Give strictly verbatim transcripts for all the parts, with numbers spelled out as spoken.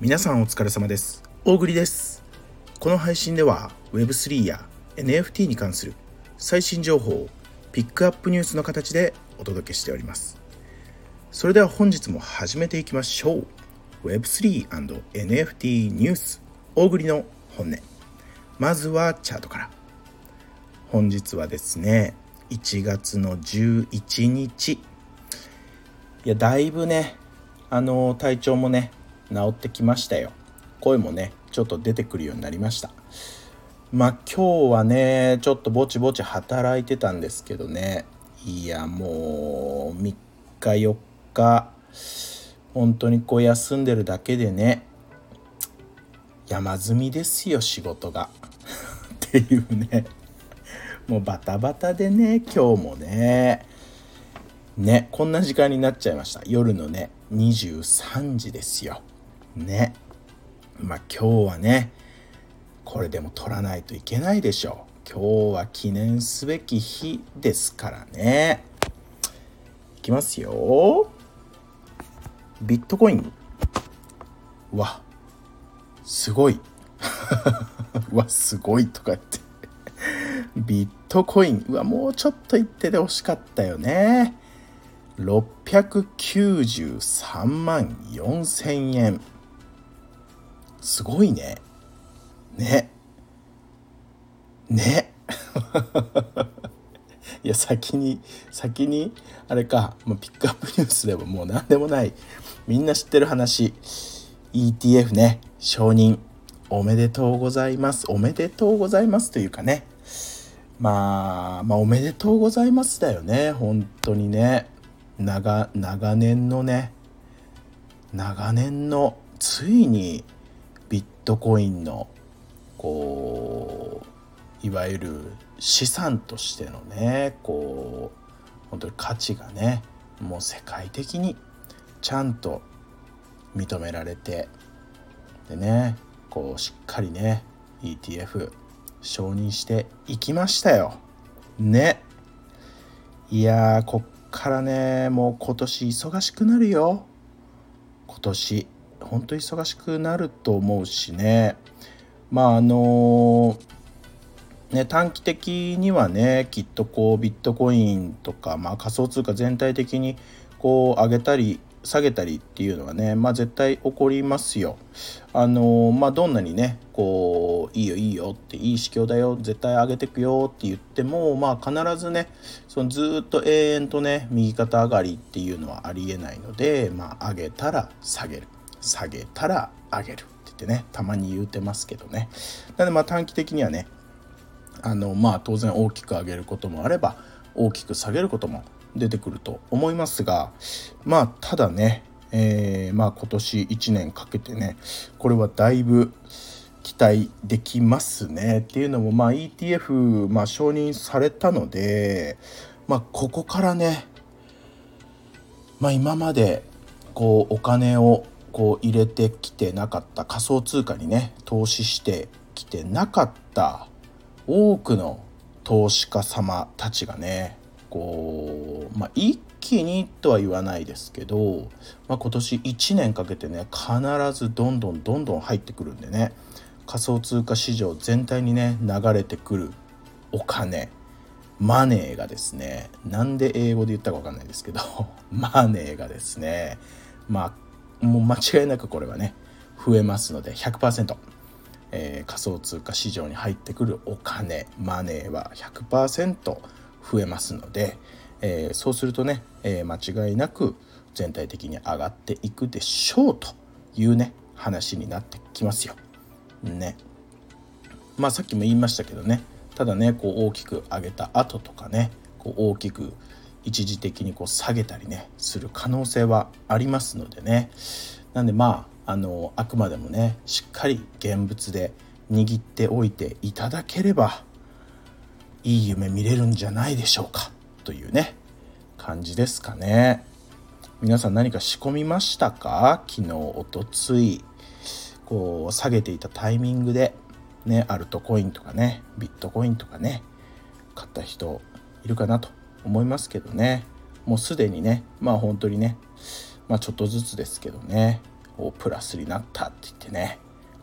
皆さんお疲れ様です。大栗です。この配信では ウェブスリー や エヌエフティー に関する最新情報をピックアップニュースの形でお届けしております。それでは本日も始めていきましょう。 ウェブスリーアンドエヌエフティー ニュース大栗の本音。まずはチャートから。本日はですねいちがつのじゅういちにち、いやだいぶねあの体調もね治ってきましたよ。声もねちょっと出てくるようになりました。まあ今日はねちょっとぼちぼち働いてたんですけどね、いやもうみっかよっか本当にこう休んでるだけでね山積みですよ仕事がっていうね、もうバタバタでね今日もねねこんな時間になっちゃいました。夜のねにじゅうさんじですよね。まあ今日はねこれでも取らないといけないでしょう。今日は記念すべき日ですからね。いきますよ。ビットコインわすごいわすごいとか言ってビットコインうわもうちょっといってで惜しかったよね。ろっぴゃくきゅうじゅうさんまんよんせんえん、すごいねねねいや先に先にあれか、もうピックアップニュースでももう何でもないみんな知ってる話、 イーティーエフ ね承認おめでとうございます。おめでとうございますというかね、まあ、まあおめでとうございますだよね本当にね。長長年のね長年のついにビットコインのこういわゆる資産としてのねこう本当に価値がねもう世界的にちゃんと認められてでねこうしっかりね イーティーエフ承認していきましたよね。いやーこっからねもう今年忙しくなるよ。今年本当に忙しくなると思うしね、まああのー、ね短期的にはねきっとこうビットコインとか、まあ、仮想通貨全体的にこう上げたり下げたりっていうのはね、まあ絶対起こりますよ。あのー、まあどんなにねこういいよいいよっていい指標だよ絶対上げてくよって言ってもまあ必ずねそのずっと永遠とね右肩上がりっていうのはありえないので、まあ上げたら下げる下げたら上げるって言ってねたまに言うてますけどね。なのでまあ短期的にはねあのまあ当然大きく上げることもあれば大きく下げることも出てくると思いますが、まあただね、えー、まあ今年いちねんかけてねこれはだいぶ期待できますね。っていうのもまあ イーティーエフ、まあ、承認されたので、まあここからね、まあ今までこうお金をこう入れてきてなかった仮想通貨にね投資してきてなかった多くの投資家様たちがねこうまあ、一気にとは言わないですけど、まあ、今年いちねんかけてね必ずどんどんどんどん入ってくるんでね仮想通貨市場全体にね流れてくるお金マネーがですね、なんで英語で言ったか分かんないですけどマネーがですねまあもう間違いなくこれはね増えますので ひゃくパーセント、えー、仮想通貨市場に入ってくるお金マネーは ひゃくパーセント増えますので、えー、そうするとね、えー、間違いなく全体的に上がっていくでしょうというね話になってきますよね。まあさっきも言いましたけどね、ただねこう大きく上げた後とかねこう大きく一時的にこう下げたりねする可能性はありますのでね、なんでまああのあくまでもねしっかり現物で握っておいていただければいい夢見れるんじゃないでしょうかというね感じですかね。皆さん何か仕込みましたか？昨日おとついこう下げていたタイミングでねアルトコインとかねビットコインとかね買った人いるかなと思いますけどね、もうすでにねまあ本当にねまあちょっとずつですけどねプラスになったって言ってね、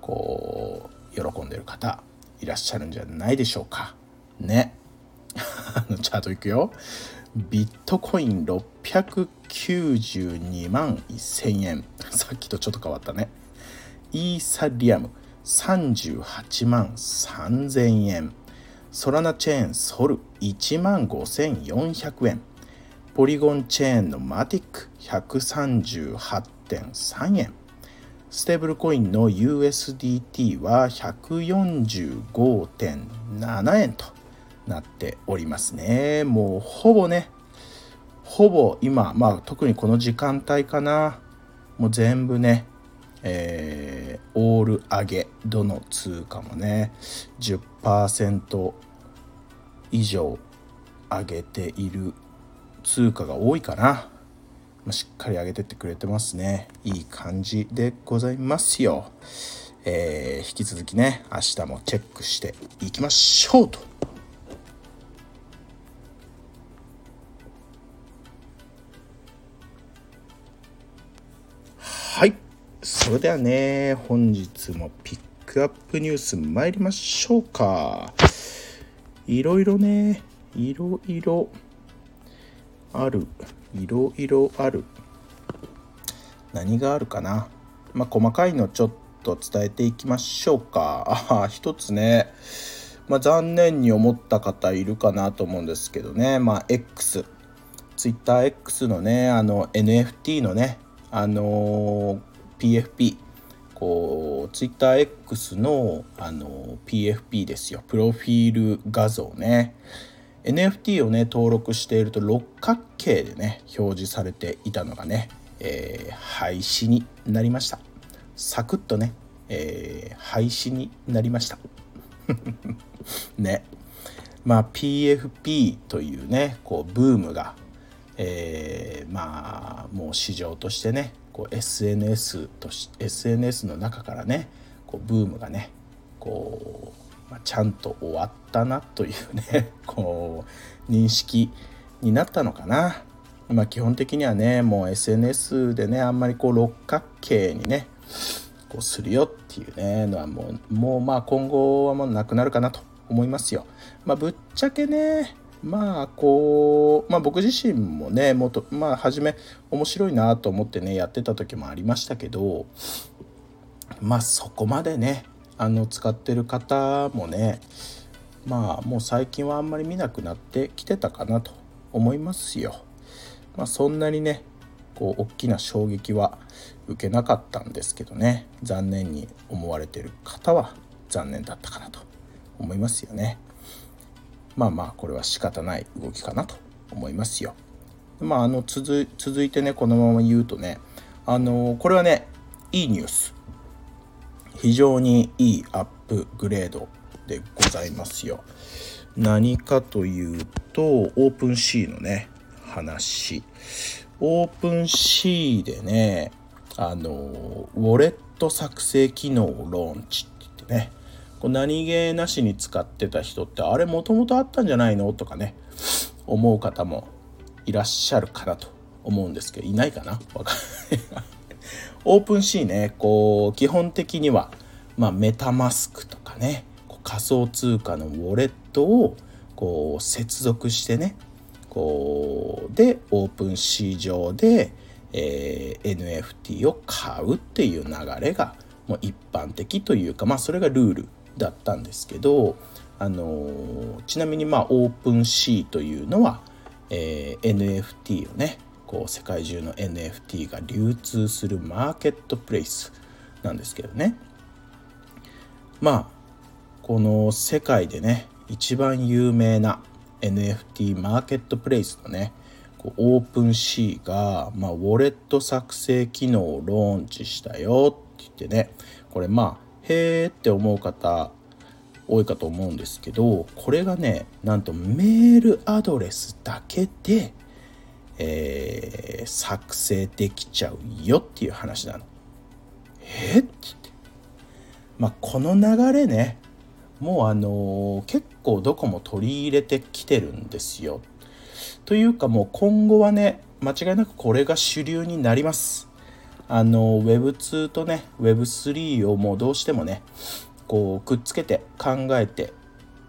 こう喜んでる方いらっしゃるんじゃないでしょうかね。チャートいくよ。ビットコインろっぴゃくきゅうじゅうにまんせんえん、さっきとちょっと変わったね。イーサリアムさんじゅうはちまんさんぜんえん、ソラナチェーンソルいちまんごせんよんひゃくえん、ポリゴンチェーンのマティック ひゃくさんじゅうはちてんさんえん、ステーブルコインの ユーエスディーティー は ひゃくよんじゅうごてんななえんとなっておりますね。もうほぼね、ほぼ今、まあ特にこの時間帯かな、もう全部ね、えー、オール上げ、どの通貨もね じゅっパーセント 以上上げている通貨が多いかな。しっかり上げてってくれてますね。いい感じでございますよ、えー、引き続きね明日もチェックしていきましょうと。はい、それではね、本日もピックアップニュース参りましょうか。いろいろね、いろいろある、いろいろある。何があるかな。まあ細かいのちょっと伝えていきましょうか。ああ、一つね、まあ残念に思った方いるかなと思うんですけどね、まあ X、Twitter X のね、あの エヌエフティー のね、あのー。ピーエフピー、 こう TwitterX の、 あの ピーエフピー ですよ、プロフィール画像ね、 エヌエフティー をね登録していると六角形でね表示されていたのがね、えー、廃止になりました。サクッとね、えー、廃止になりましたね。まあ ピーエフピー というねこうブームが、えー、まあもう市場としてねこう エスエヌエス とし エスエヌエス の中からねこうブームがねこう、まあ、ちゃんと終わったなというねこう認識になったのかな。まあ、基本的にはねもう エスエヌエス でねあんまりこう六角形にねこうするよっていうねのはもう、もうまあ今後はもうなくなるかなと思いますよ。まあ、ぶっちゃけねまあこうまあ、僕自身もねもと、まあ、初め面白いなと思ってねやってた時もありましたけど、まあそこまでねあの使ってる方もねまあもう最近はあんまり見なくなってきてたかなと思いますよ。まあ、そんなにねこう大きな衝撃は受けなかったんですけどね、残念に思われてる方は残念だったかなと思いますよね。まあまあこれは仕方ない動きかなと思いますよ。まああの 続, 続いてねこのまま言うとね、あのこれはねいいニュース、非常にいいアップグレードでございますよ。何かというとオープンシーのね話。オープンシーでねあのウォレット作成機能をローンチって言ってね、何気なしに使ってた人ってあれもともとあったんじゃないのとかね思う方もいらっしゃるかなと思うんですけど、いないかなわかんないオープンシーねこう基本的には、まあ、メタマスクとかね仮想通貨のウォレットをこう接続してねこうでオープンシー上で、えー、エヌエフティー を買うっていう流れがもう一般的というか、まあそれがルールだったんですけど、あのちなみにまあオープンシーというのは、えー、エヌエフティー をねこう世界中の エヌエフティー が流通するマーケットプレイスなんですけどね、まあこの世界でね一番有名な エヌエフティー マーケットプレイスのねこうオープンシーが、まあ、ウォレット作成機能をローンチしたよって言ってね、これまあへーって思う方多いかと思うんですけど、これがねなんとメールアドレスだけで、えー、作成できちゃうよっていう話なの。えー、って言って、まあ、この流れねもうあのー、結構どこも取り入れてきてるんですよ。というかもう今後はね間違いなくこれが主流になります。あの ウェブツー とね ウェブスリー をもうどうしてもねこうくっつけて考えて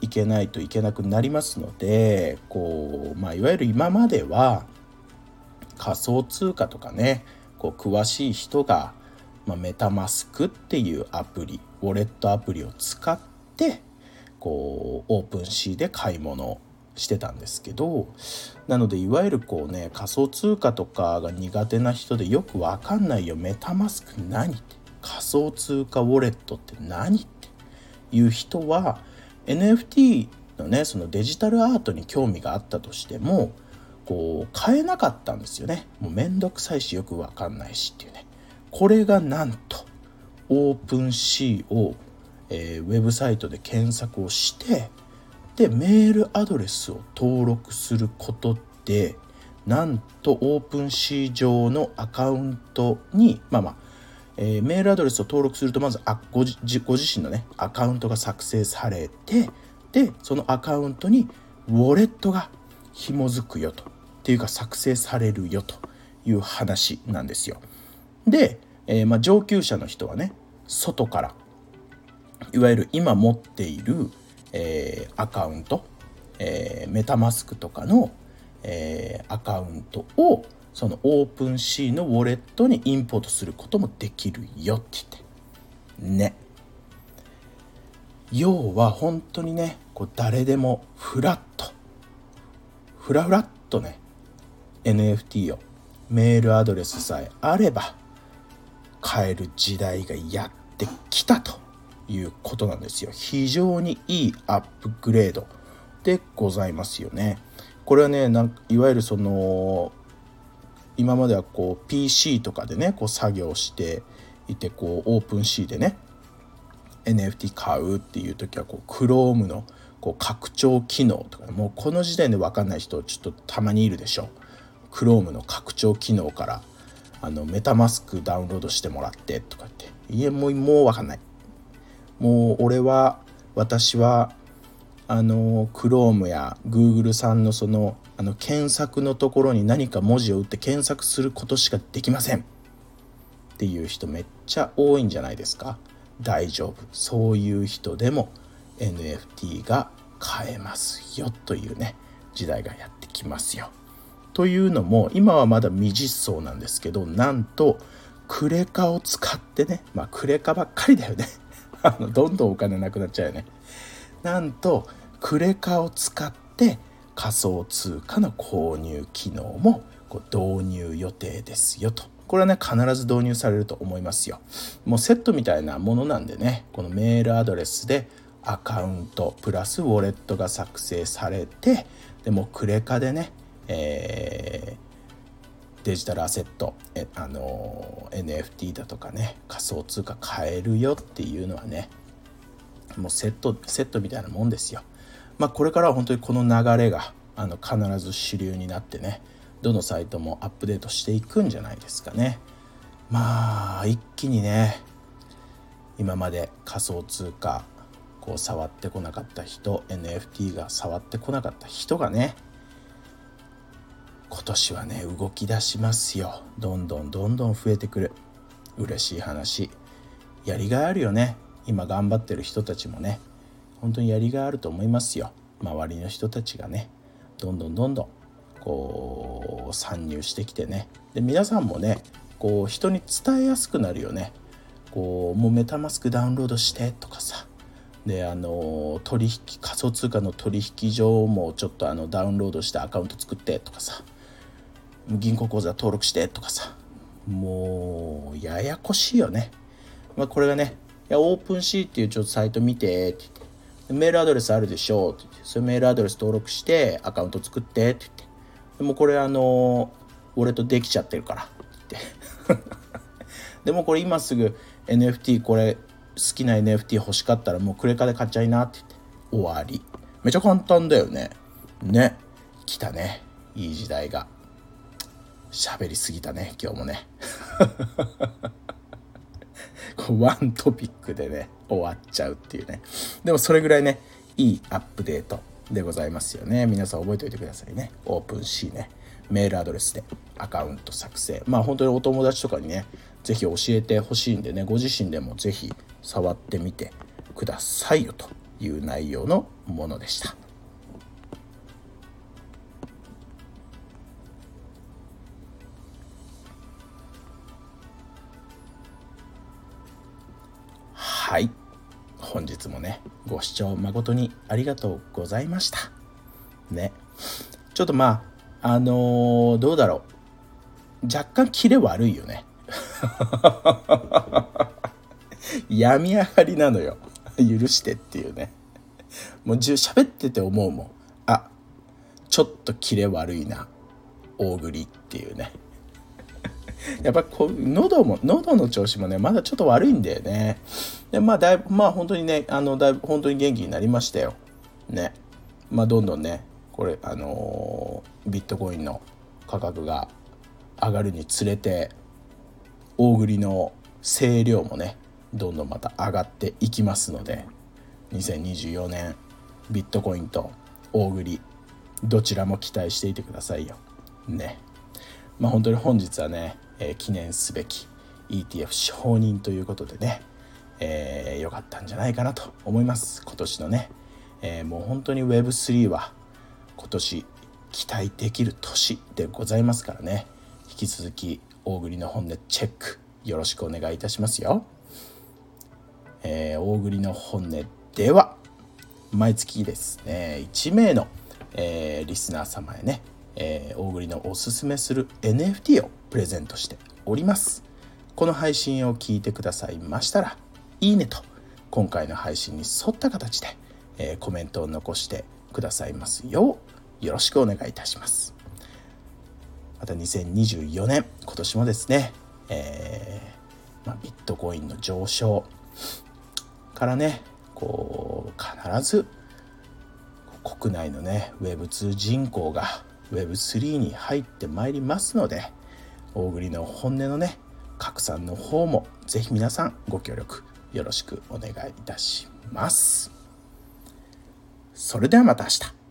いけないといけなくなりますので、こう、まあ、いわゆる今までは仮想通貨とかねこう詳しい人が、まあ、メタマスクっていうアプリウォレットアプリを使ってこうオープンシーで買い物してたんですけど、なのでいわゆるこうね仮想通貨とかが苦手な人でよく分かんないよメタマスク何って仮想通貨ウォレットって何っていう人は エヌエフティー のねそのデジタルアートに興味があったとしてもこう買えなかったんですよね。もうめんどくさいしよく分かんないしっていうね。これがなんとオープンシーを、えー、ウェブサイトで検索をしてでメールアドレスを登録することでなんとオープンシー上のアカウントにまあまあ、えー、メールアドレスを登録するとまずあ ご, じご自身のねアカウントが作成されてでそのアカウントにウォレットが紐づくよとっていうか作成されるよという話なんですよ。で、えー、まあ上級者の人はね外からいわゆる今持っているえー、アカウント、えー、メタマスクとかの、えー、アカウントをそのオープンシーのウォレットにインポートすることもできるよって言ってね。要は本当にねこう誰でもフラッとフラフラっとね エヌエフティー をメールアドレスさえあれば買える時代がやってきたということなんですよ。非常にいいアップグレードでございますよね。これはねなんかいわゆるその今まではこう ピーシー とかでねこう作業していてこうオープン C でね エヌエフティー 買うっていう時はこう Chrome のこう拡張機能とかもうこの時代で分かんない人ちょっとたまにいるでしょ。 Chrome の拡張機能からあのメタマスクダウンロードしてもらってとかっていやもうもう分かんないもう俺は私はあの Chrome や Google さんのそのあの検索のところに何か文字を打って検索することしかできませんっていう人めっちゃ多いんじゃないですか。大丈夫、そういう人でも エヌエフティー が買えますよというね時代がやってきますよ。というのも今はまだ未実装なんですけどなんとクレカを使ってねまあクレカばっかりだよねあのどんどんお金なくなっちゃうよね。なんとクレカを使って仮想通貨の購入機能もこう導入予定ですよと。これはね必ず導入されると思いますよ。もうセットみたいなものなんでねこのメールアドレスでアカウントプラスウォレットが作成されてでもクレカでね、えー、デジタルアセットえあのーエヌエフティー だとかね仮想通貨買えるよっていうのはねもうセットセットみたいなもんですよ。まあこれからは本当にこの流れがあの必ず主流になってねどのサイトもアップデートしていくんじゃないですかね。まあ一気にね今まで仮想通貨こう触ってこなかった人 エヌエフティー が触ってこなかった人がね今年はね動き出しますよ。どんどんどんどん増えてくる。嬉しい話、やりがいあるよね。今頑張ってる人たちもね本当にやりがいあると思いますよ。周りの人たちがねどんどんどんどんこう参入してきてねで皆さんもねこう人に伝えやすくなるよね。こうもうメタマスクダウンロードしてとかさであの取引仮想通貨の取引所もちょっとあのダウンロードしてアカウント作ってとかさ銀行口座登録してとかさもうややこしいよね。まあ、これがねいやオープンシーっていうちょっとサイト見てって言ってメールアドレスあるでしょって言ってそれメールアドレス登録してアカウント作ってって言ってでもこれあの俺とできちゃってるからって言ってでもこれ今すぐ エヌエフティー これ好きな エヌエフティー 欲しかったらもうクレカで買っちゃいなって言って終わり。めちゃ簡単だよね。ね来たねいい時代が。喋りすぎたね今日もねワントピックでね終わっちゃうっていうね。でもそれぐらいねいいアップデートでございますよね。皆さん覚えておいてくださいね。オープンシーね、メールアドレスでアカウント作成、まあ本当にお友達とかにねぜひ教えてほしいんでね、ご自身でもぜひ触ってみてくださいよという内容のものでした。はい、本日もねご視聴誠にありがとうございましたね。ちょっとまああのー、どうだろう、若干キレ悪いよね病み上がりなのよ許してっていうね。もう喋ってて思うもん、あ、ちょっとキレ悪いな大栗っていうねやっぱこう喉も喉の調子もねまだちょっと悪いんだよね。でまあだいぶまあ本当にねあのだいぶ本当に元気になりましたよね。まあどんどんねこれあのー、ビットコインの価格が上がるにつれて大栗の声量もねどんどんまた上がっていきますので、にせんにじゅうよねんビットコインと大栗どちらも期待していてくださいよね。まあ本当に本日はね、えー、記念すべき イーティーエフ 承認ということでね、えー、よかったんじゃないかなと思います。今年のね、えー、もう本当に ウェブスリー は今年期待できる年でございますからね、引き続き大栗の本音チェックよろしくお願いいたしますよ。えー、大栗の本音では毎月ですねいち名の、えー、リスナー様へね、えー、大栗のおすすめする エヌエフティー をプレゼントしております。この配信を聞いてくださいましたらいいねと今回の配信に沿った形で、えー、コメントを残してくださいますようよろしくお願いいたします。またにせんにじゅうよねん今年もですね、えーまあ、ビットコインの上昇からねこう必ず国内のね ウェブツー 人口がウェブスリー に入ってまいりますので、大栗の本音のね拡散の方もぜひ皆さんご協力よろしくお願いいたします。それではまた明日。